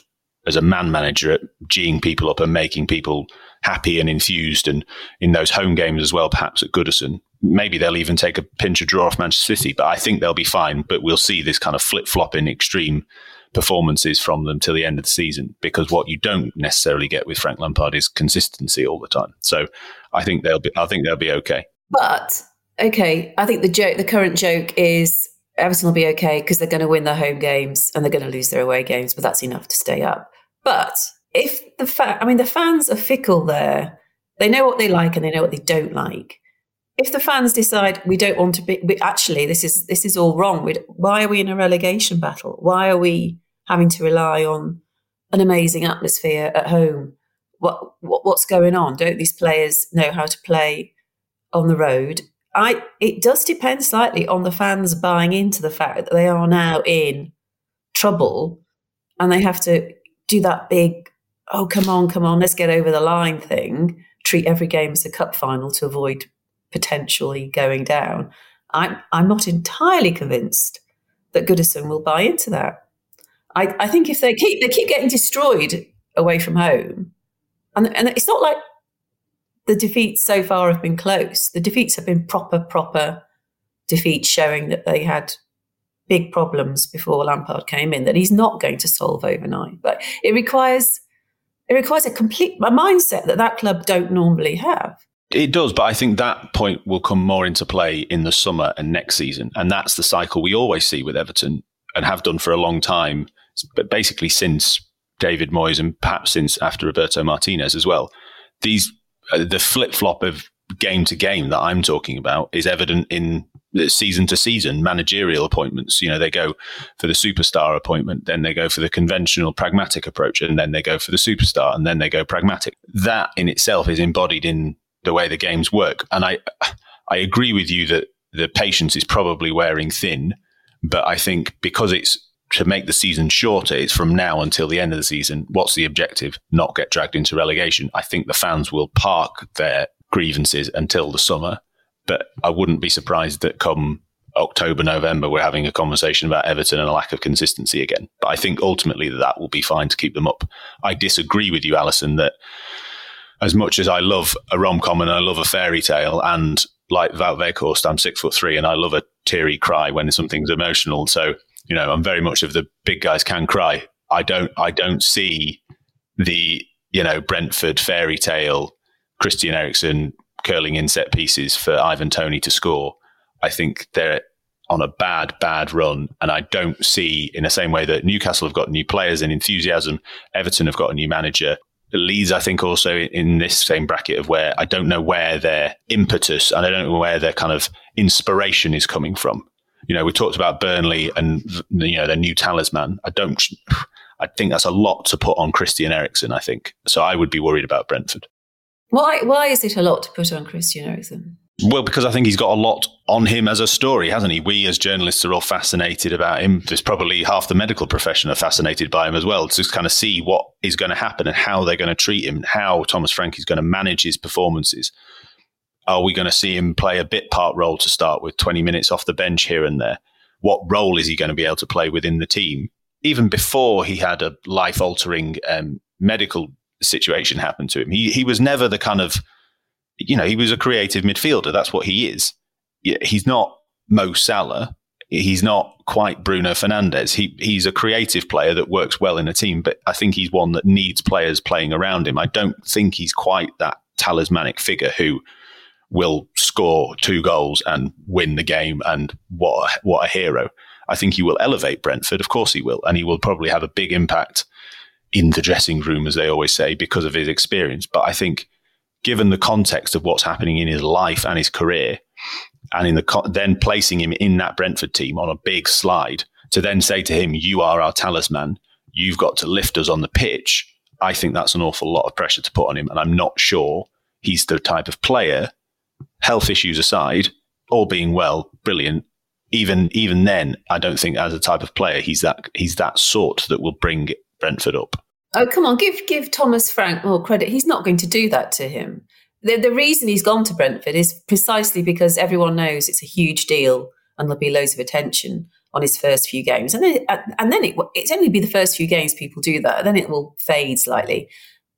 as a man manager at geeing people up and making people happy and enthused, and in those home games as well, perhaps at Goodison. Maybe they'll even take a pinch of draw off Manchester City, but I think they'll be fine. But we'll see this kind of flip-flopping extreme performances from them till the end of the season, because what you don't necessarily get with Frank Lampard is consistency all the time. So I think they'll be okay. But okay, I think the current joke is Everton will be okay because they're going to win their home games and they're going to lose their away games, but that's enough to stay up. But if the fans are fickle there. They know what they like and they know what they don't like. If the fans decide we don't want to be, actually this is all wrong. Why are we in a relegation battle? Why are we having to rely on an amazing atmosphere at home? What's going on? Don't these players know how to play on the road? It does depend slightly on the fans buying into the fact that they are now in trouble and they have to do that big, oh, come on, let's get over the line thing, treat every game as a cup final to avoid potentially going down. I'm not entirely convinced that Goodison will buy into that. I think if they keep getting destroyed away from home, and it's not like the defeats so far have been close. The defeats have been proper defeats, showing that they had big problems before Lampard came in that he's not going to solve overnight. But it requires a mindset that club don't normally have. It does, but I think that point will come more into play in the summer and next season. And that's the cycle we always see with Everton and have done for a long time, but basically since David Moyes and perhaps since after Roberto Martinez as well. The flip-flop of game to game that I'm talking about is evident in season to season managerial appointments. You know, they go for the superstar appointment, then they go for the conventional pragmatic approach, and then they go for the superstar, and then they go pragmatic. That in itself is embodied in the way the games work. And I agree with you that the patience is probably wearing thin, but I think because it's to make the season shorter, it's from now until the end of the season. What's the objective? Not get dragged into relegation. I think the fans will park their grievances until the summer, but I wouldn't be surprised that come October, November, we're having a conversation about Everton and a lack of consistency again. But I think ultimately that will be fine to keep them up. I disagree with you, Alison, that as much as I love a rom-com and I love a fairy tale, and like Wout Weghorst, I'm 6'3" and I love a teary cry when something's emotional. So, you know, I'm very much of the big guys can cry. I don't see the, you know, Brentford fairy tale, Christian Eriksen curling in set pieces for Ivan Toney to score. I think they're on a bad run. And I don't see, in the same way that Newcastle have got new players and enthusiasm, Everton have got a new manager. Leeds, I think, also in this same bracket of where I don't know where their impetus and I don't know where their kind of inspiration is coming from. You know, we talked about Burnley and, you know, their new talisman. I think that's a lot to put on Christian Eriksen, I think. So I would be worried about Brentford. Why is it a lot to put on Christian Eriksen? Well, because I think he's got a lot on him as a story, hasn't he? We as journalists are all fascinated about him. There's probably half the medical profession are fascinated by him as well, to kind of see what is going to happen and how they're going to treat him, how Thomas Frank is going to manage his performances. Are we going to see him play a bit part role to start with, 20 minutes off the bench here and there? What role is he going to be able to play within the team? Even before he had a life-altering medical situation happen to him, he was never the kind of... You know, he was a creative midfielder. That's what he is. He's not Mo Salah. He's not quite Bruno Fernandes. He's a creative player that works well in a team, but I think he's one that needs players playing around him. I don't think he's quite that talismanic figure who will score 2 goals and win the game and what a hero. I think he will elevate Brentford. Of course he will. And he will probably have a big impact in the dressing room, as they always say, because of his experience. But I think, given the context of what's happening in his life and his career, and in the then placing him in that Brentford team on a big slide, to then say to him, you are our talisman, you've got to lift us on the pitch, I think that's an awful lot of pressure to put on him. And I'm not sure he's the type of player, health issues aside, all being well, brilliant. Even then, I don't think as a type of player, he's that sort that will bring Brentford up. Oh, come on, give Thomas Frank more credit. He's not going to do that to him. The reason he's gone to Brentford is precisely because everyone knows it's a huge deal and there'll be loads of attention on his first few games. And then it's only be the first few games people do that, and then it will fade slightly.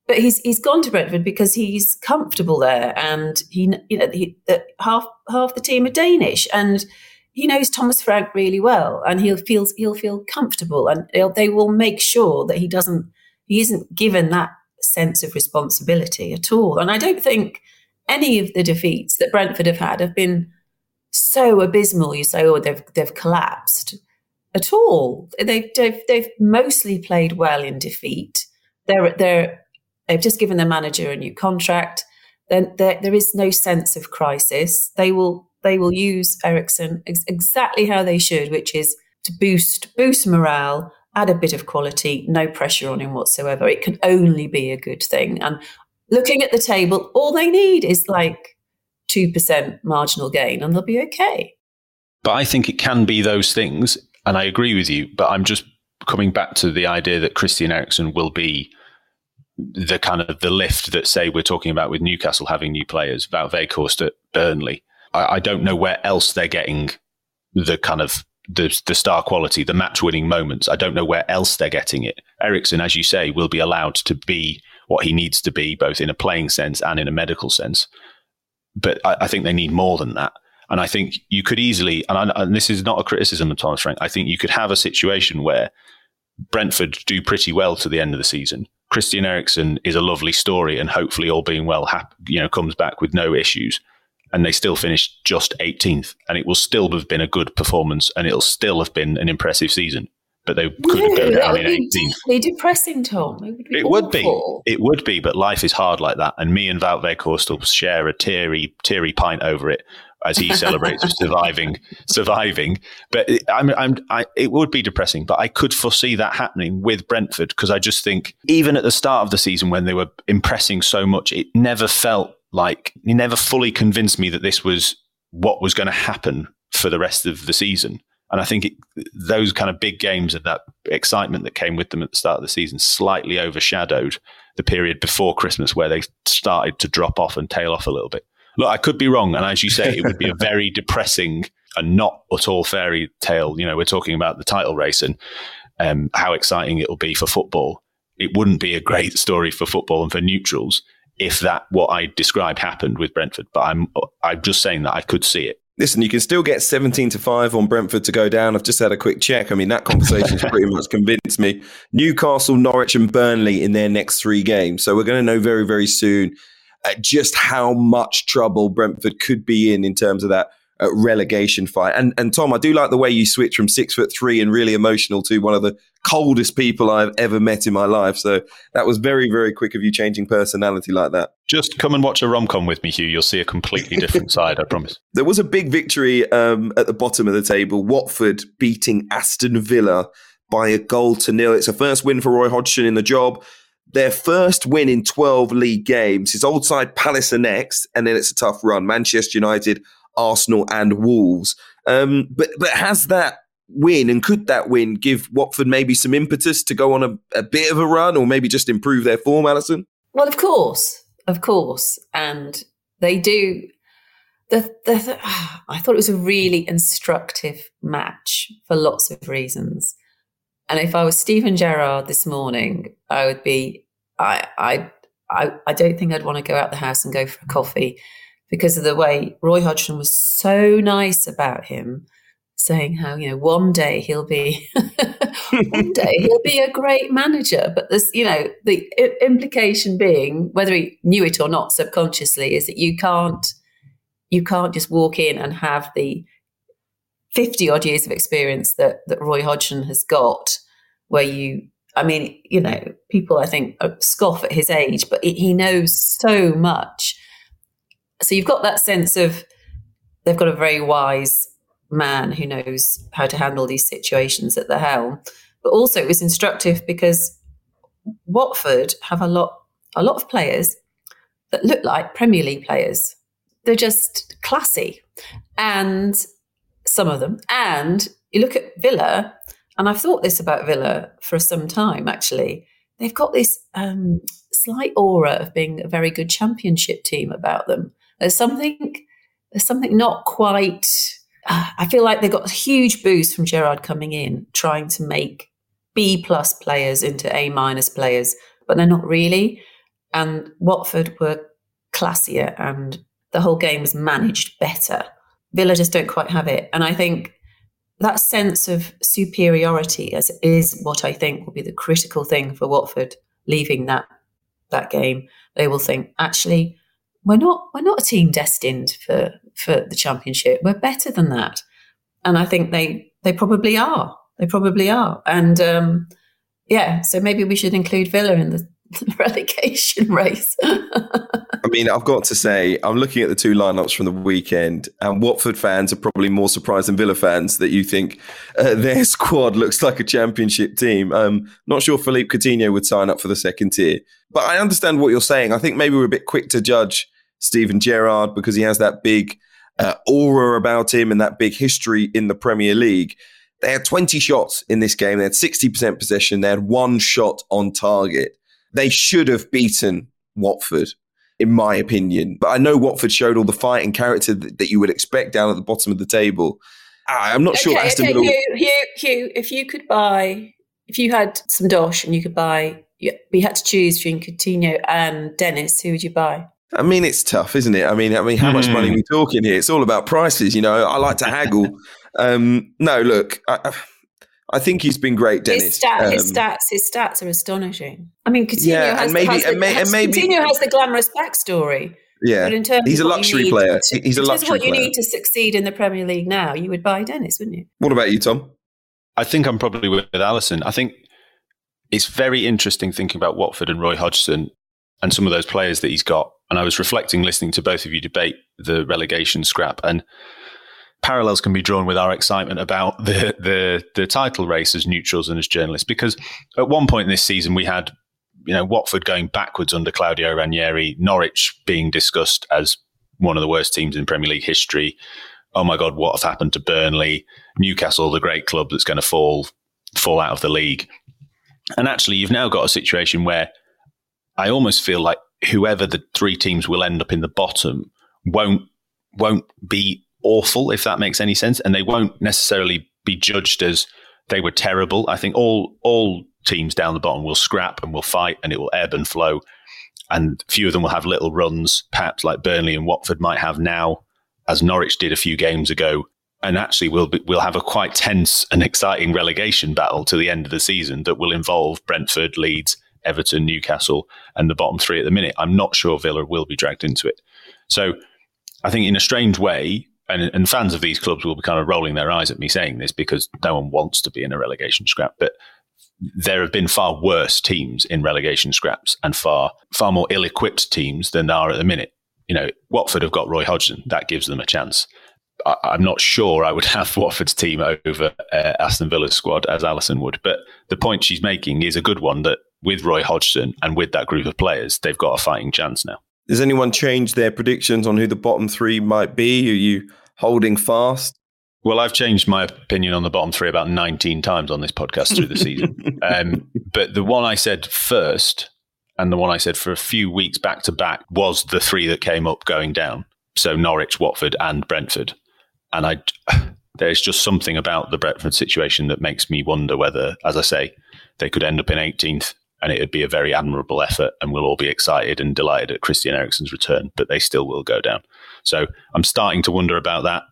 But he's gone to Brentford because he's comfortable there, and half the team are Danish, and he knows Thomas Frank really well, and he'll feel comfortable, and they will make sure that he isn't given that sense of responsibility at all. And I don't think any of the defeats that Brentford have had have been so abysmal. You say, oh, they've collapsed at all. They've mostly played well in defeat. They've just given their manager a new contract. Then there is no sense of crisis. They will use Eriksen exactly how they should, which is to boost morale, add a bit of quality, no pressure on him whatsoever. It can only be a good thing. And looking at the table, all they need is like 2% marginal gain and they'll be okay. But I think it can be those things, and I agree with you, but I'm just coming back to the idea that Christian Eriksen will be the kind of the lift that, say, we're talking about with Newcastle having new players, Wout Weghorst at Burnley. I don't know where else they're getting the kind of the star quality, the match-winning moments. I don't know where else they're getting it. Eriksen, as you say, will be allowed to be what he needs to be, both in a playing sense and in a medical sense. But I think they need more than that. And I think you could easily, and this is not a criticism of Thomas Frank, I think you could have a situation where Brentford do pretty well to the end of the season. Christian Eriksen is a lovely story, and hopefully, all being well, comes back with no issues. And they still finished just 18th, and it will still have been a good performance, and it'll still have been an impressive season. But they could go down in 18th. It'd be depressing, Tom. It would be, but life is hard like that. And me and Wout Weghorst will share a teary pint over it as he celebrates surviving. But it would be depressing. But I could foresee that happening with Brentford, because I just think even at the start of the season when they were impressing so much, it never felt. Like, he never fully convinced me that this was what was going to happen for the rest of the season. And I think those kind of big games and that excitement that came with them at the start of the season slightly overshadowed the period before Christmas where they started to drop off and tail off a little bit. Look, I could be wrong. And as you say, it would be a very depressing and not at all fairy tale. You know, we're talking about the title race and how exciting it will be for football. It wouldn't be a great story for football and for neutrals if that, what I described, happened with Brentford. But I'm just saying that I could see it. Listen, you can still get 17-5 on Brentford to go down. I've just had a quick check. I mean, that conversation's pretty much convinced me. Newcastle, Norwich and Burnley in their next 3 games. So we're going to know very, very soon just how much trouble Brentford could be in terms of that relegation fight. And Tom, I do like the way you switch from 6'3" and really emotional to one of the coldest people I've ever met in my life. So that was very, very quick of you changing personality like that. Just come and watch a rom-com with me, Hugh. You'll see a completely different side, I promise. There was a big victory at the bottom of the table. Watford beating Aston Villa by 1-0. It's a first win for Roy Hodgson in the job. Their first win in 12 league games. His old side Palace are next, and then it's a tough run. Manchester United, Arsenal and Wolves. But has that win, and could that win give Watford maybe some impetus to go on a bit of a run or maybe just improve their form, Alison? Well, of course. And they do. I thought it was a really instructive match for lots of reasons. And if I was Steven Gerrard this morning, I would be, I don't think I'd want to go out the house and go for a coffee because of the way Roy Hodgson was so nice about him, saying how, you know, one day he'll be a great manager. But this, you know, the implication being, whether he knew it or not subconsciously, is that you can't just walk in and have the 50 odd years of experience that Roy Hodgson has got, where people I think scoff at his age, but he knows so much. So you've got that sense of they've got a very wise man who knows how to handle these situations at the helm. But also it was instructive because Watford have a lot of players that look like Premier League players. They're just classy. And some of them. And you look at Villa, and I've thought this about Villa for some time, actually. They've got this slight aura of being a very good championship team about them. There's something not quite... I feel like they got a huge boost from Gerrard coming in, trying to make B-plus players into A-minus players, but they're not really. And Watford were classier, and the whole game was managed better. Villa just don't quite have it. And I think that sense of superiority is what I think will be the critical thing for Watford leaving that game. They will think, actually, we're not a team destined for the championship. We're better than that. And I think they probably are. They probably are. And so maybe we should include Villa in the relegation race. I mean, I've got to say, I'm looking at the two lineups from the weekend, and Watford fans are probably more surprised than Villa fans that you think their squad looks like a championship team. Not sure Philippe Coutinho would sign up for the second tier, but I understand what you're saying. I think maybe we're a bit quick to judge Steven Gerrard because he has that big aura about him and that big history in the Premier League. They had 20 shots in this game. They had 60% possession. They had one shot on target. They should have beaten Watford, in my opinion. But I know Watford showed all the fight and character that you would expect down at the bottom of the table. I'm not sure Aston Villa... Hugh, if you had some dosh and you could buy... We had to choose between Coutinho and Dennis, who would you buy? I mean, it's tough, isn't it? I mean, how much money are we talking here? It's all about prices, you know. I like to haggle. No, look... I think he's been great, Dennis. His stats are astonishing. I mean, Coutinho has the glamorous backstory. Yeah, he's a luxury player. He's a luxury player. What you need to succeed in the Premier League now, you would buy Dennis, wouldn't you? What about you, Tom? I think I'm probably with Alison. I think it's very interesting thinking about Watford and Roy Hodgson and some of those players that he's got. And I was reflecting, listening to both of you debate the relegation scrap, and parallels can be drawn with our excitement about the title race as neutrals and as journalists, because at one point this season we had, you know, Watford going backwards under Claudio Ranieri, Norwich being discussed as one of the worst teams in Premier League history. Oh my God, what have happened to Burnley? Newcastle, the great club that's going to fall out of the league. And actually, you've now got a situation where I almost feel like whoever the three teams will end up in the bottom won't be awful, if that makes any sense, and they won't necessarily be judged as they were terrible. I think all teams down the bottom will scrap and will fight, and it will ebb and flow, and few of them will have little runs, perhaps like Burnley and Watford might have now, as Norwich did a few games ago. And actually we'll have a quite tense and exciting relegation battle to the end of the season that will involve Brentford, Leeds, Everton, Newcastle and the bottom three at the minute. I'm not sure Villa will be dragged into it. So I think in a strange way and fans of these clubs will be kind of rolling their eyes at me saying this because no one wants to be in a relegation scrap, but there have been far worse teams in relegation scraps and far more ill-equipped teams than there are at the minute. You know, Watford have got Roy Hodgson. That gives them a chance. I'm not sure I would have Watford's team over Aston Villa's squad as Alison would, but the point she's making is a good one, that with Roy Hodgson and with that group of players, they've got a fighting chance now. Does anyone change their predictions on who the bottom three might be? Are you holding fast? Well, I've changed my opinion on the bottom three about 19 times on this podcast through the season. But the one I said first and the one I said for a few weeks back to back was the three that came up going down. So Norwich, Watford and Brentford. And there's just something about the Brentford situation that makes me wonder whether, as I say, they could end up in 18th and it would be a very admirable effort and we'll all be excited and delighted at Christian Eriksen's return, but they still will go down. So I'm starting to wonder about that.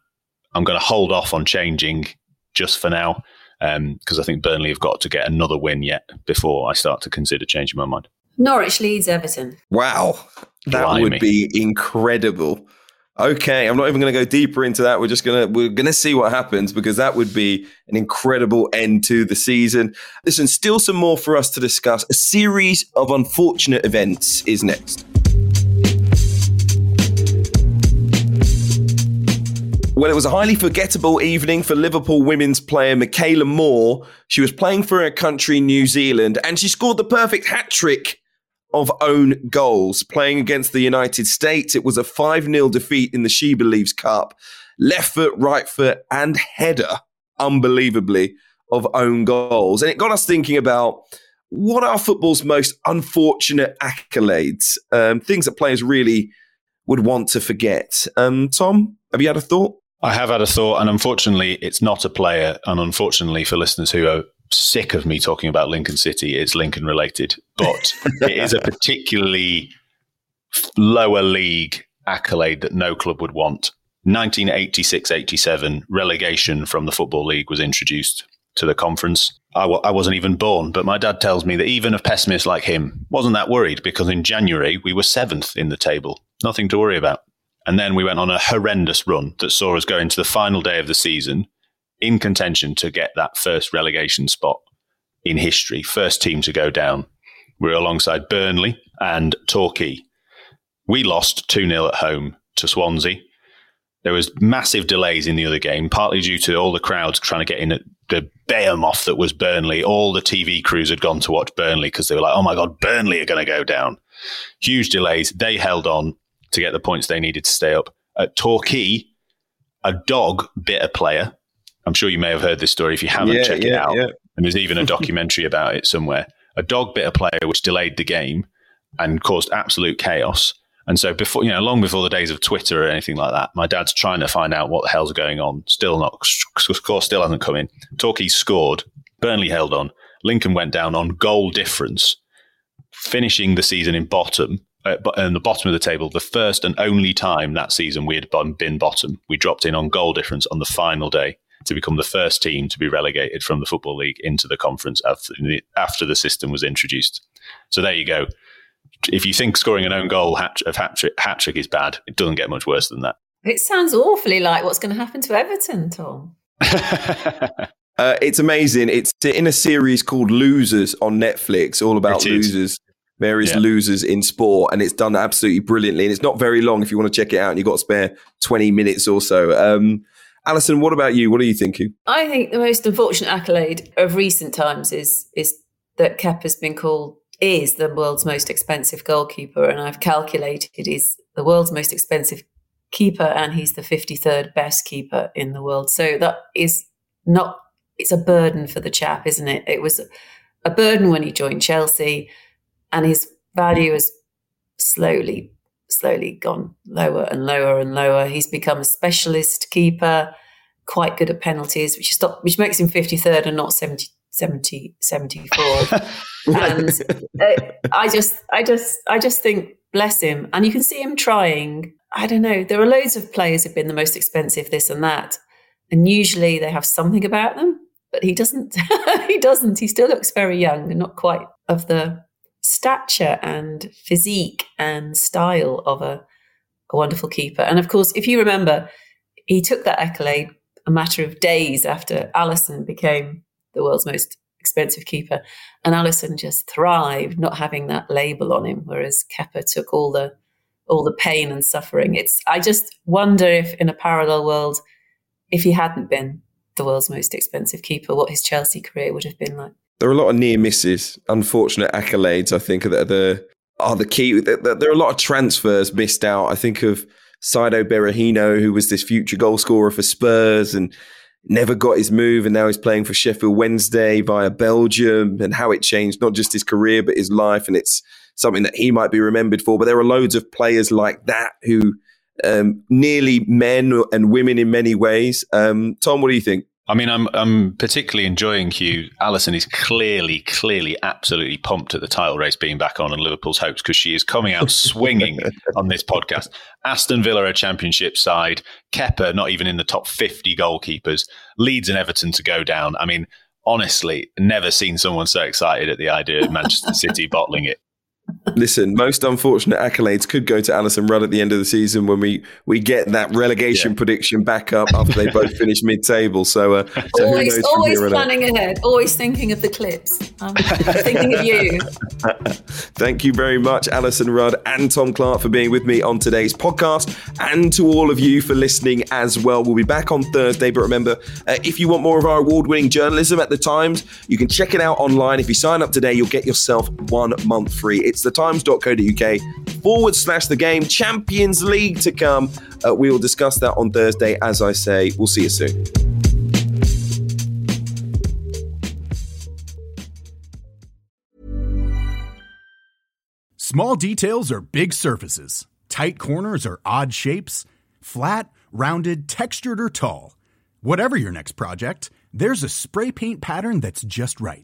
I'm going to hold off on changing just for now because I think Burnley have got to get another win yet before I start to consider changing my mind. Norwich leads Everton. Wow. That Blimey. Would be incredible. Okay, I'm not even going to go deeper into that. We're just going to see what happens because that would be an incredible end to the season. Listen, still some more for us to discuss. A series of unfortunate events is next. Well, it was a highly forgettable evening for Liverpool women's player Michaela Moore. She was playing for her country, New Zealand, and she scored the perfect hat-trick of own goals. Playing against the United States, it was a 5-0 defeat in the She Believes Cup. Left foot, right foot, and header, unbelievably, of own goals. And it got us thinking about what are football's most unfortunate accolades, things that players really would want to forget. Tom, have you had a thought? I have had a thought, and unfortunately, it's not a player. And unfortunately for listeners who are sick of me talking about Lincoln City, it's Lincoln related, but it is a particularly lower league accolade that no club would want. 1986-87, relegation from the Football League was introduced to the conference. I wasn't even born, but my dad tells me that even a pessimist like him wasn't that worried because in January, we were 7th in the table. Nothing to worry about. And then we went on a horrendous run that saw us go into the final day of the season in contention to get that first relegation spot in history, first team to go down. We were alongside Burnley and Torquay. We lost 2-0 at home to Swansea. There was massive delays in the other game, partly due to all the crowds trying to get in at the behemoth that was Burnley. All the TV crews had gone to watch Burnley because they were like, oh my God, Burnley are going to go down. Huge delays. They held on to get the points they needed to stay up. At Torquay, a dog bit a player. I'm sure you may have heard this story. If you haven't, check it out. Yeah. And there's even a documentary about it somewhere. A dog bit a player which delayed the game and caused absolute chaos. And so before, you know, long before the days of Twitter or anything like that, my dad's trying to find out what the hell's going on. Still not, score still hasn't come in. Torquay scored. Burnley held on. Lincoln went down on goal difference, finishing the season in bottom, in the bottom of the table. The first and only time that season we had been bottom. We dropped in on goal difference on the final day to become the first team to be relegated from the Football League into the conference after the system was introduced. So there you go. If you think scoring an own goal hat-trick is bad, it doesn't get much worse than that. It sounds awfully like what's going to happen to Everton, Tom. It's amazing. It's in a series called Losers on Netflix, all about losers, various losers in sport, and it's done absolutely brilliantly. And it's not very long if you want to check it out and you've got to spare 20 minutes or so. Alison, what about you? What are you thinking? I think the most unfortunate accolade of recent times is that Kep has been called is the world's most expensive goalkeeper, and I've calculated he's the world's most expensive keeper and he's the 53rd best keeper in the world. So that is not, it's a burden for the chap, isn't it? It was a burden when he joined Chelsea and his value has slowly gone lower and lower and lower. He's become a specialist keeper, quite good at penalties, which makes him 53rd and not 74. And I just think, bless him. And you can see him trying. I don't know. There are loads of players who've been the most expensive, this and that. And usually they have something about them, but he doesn't. He still looks very young and not quite of the stature and physique and style of a wonderful keeper. And of course, if you remember, he took that accolade a matter of days after Alison became the world's most expensive keeper. And Alison just thrived not having that label on him, whereas Kepa took all the pain and suffering. I just wonder if in a parallel world, if he hadn't been the world's most expensive keeper, what his Chelsea career would have been like. There are a lot of near misses, unfortunate accolades, I think, that are the key. There are a lot of transfers missed out. I think of Saido Berahino, who was this future goal scorer for Spurs and never got his move, and now he's playing for Sheffield Wednesday via Belgium, and how it changed not just his career but his life, and it's something that he might be remembered for. But there are loads of players like that who nearly men and women in many ways. Tom, what do you think? I mean, I'm particularly enjoying Hugh. Alison is clearly, absolutely pumped at the title race being back on and Liverpool's hopes, because she is coming out swinging on this podcast. Aston Villa are Championship side. Kepa not even in the top 50 goalkeepers. Leeds and Everton to go down. I mean, honestly, never seen someone so excited at the idea of Manchester City bottling it. Listen, most unfortunate accolades could go to Alison Rudd at the end of the season when we get that relegation prediction back up after they both finish mid-table. So always planning ahead, always thinking of the clips. I'm thinking of you. Thank you very much, Alison Rudd and Tom Clark, for being with me on today's podcast, and to all of you for listening as well. We'll be back on Thursday, but remember, if you want more of our award-winning journalism at The Times, you can check it out online. If you sign up today, you'll get yourself 1 month free. It's thetimes.co.uk/thegame. Champions League to come. We will discuss that on Thursday, as I say. We'll see you soon. Small details are big surfaces. Tight corners are odd shapes. Flat, rounded, textured, or tall. Whatever your next project, there's a spray paint pattern that's just right.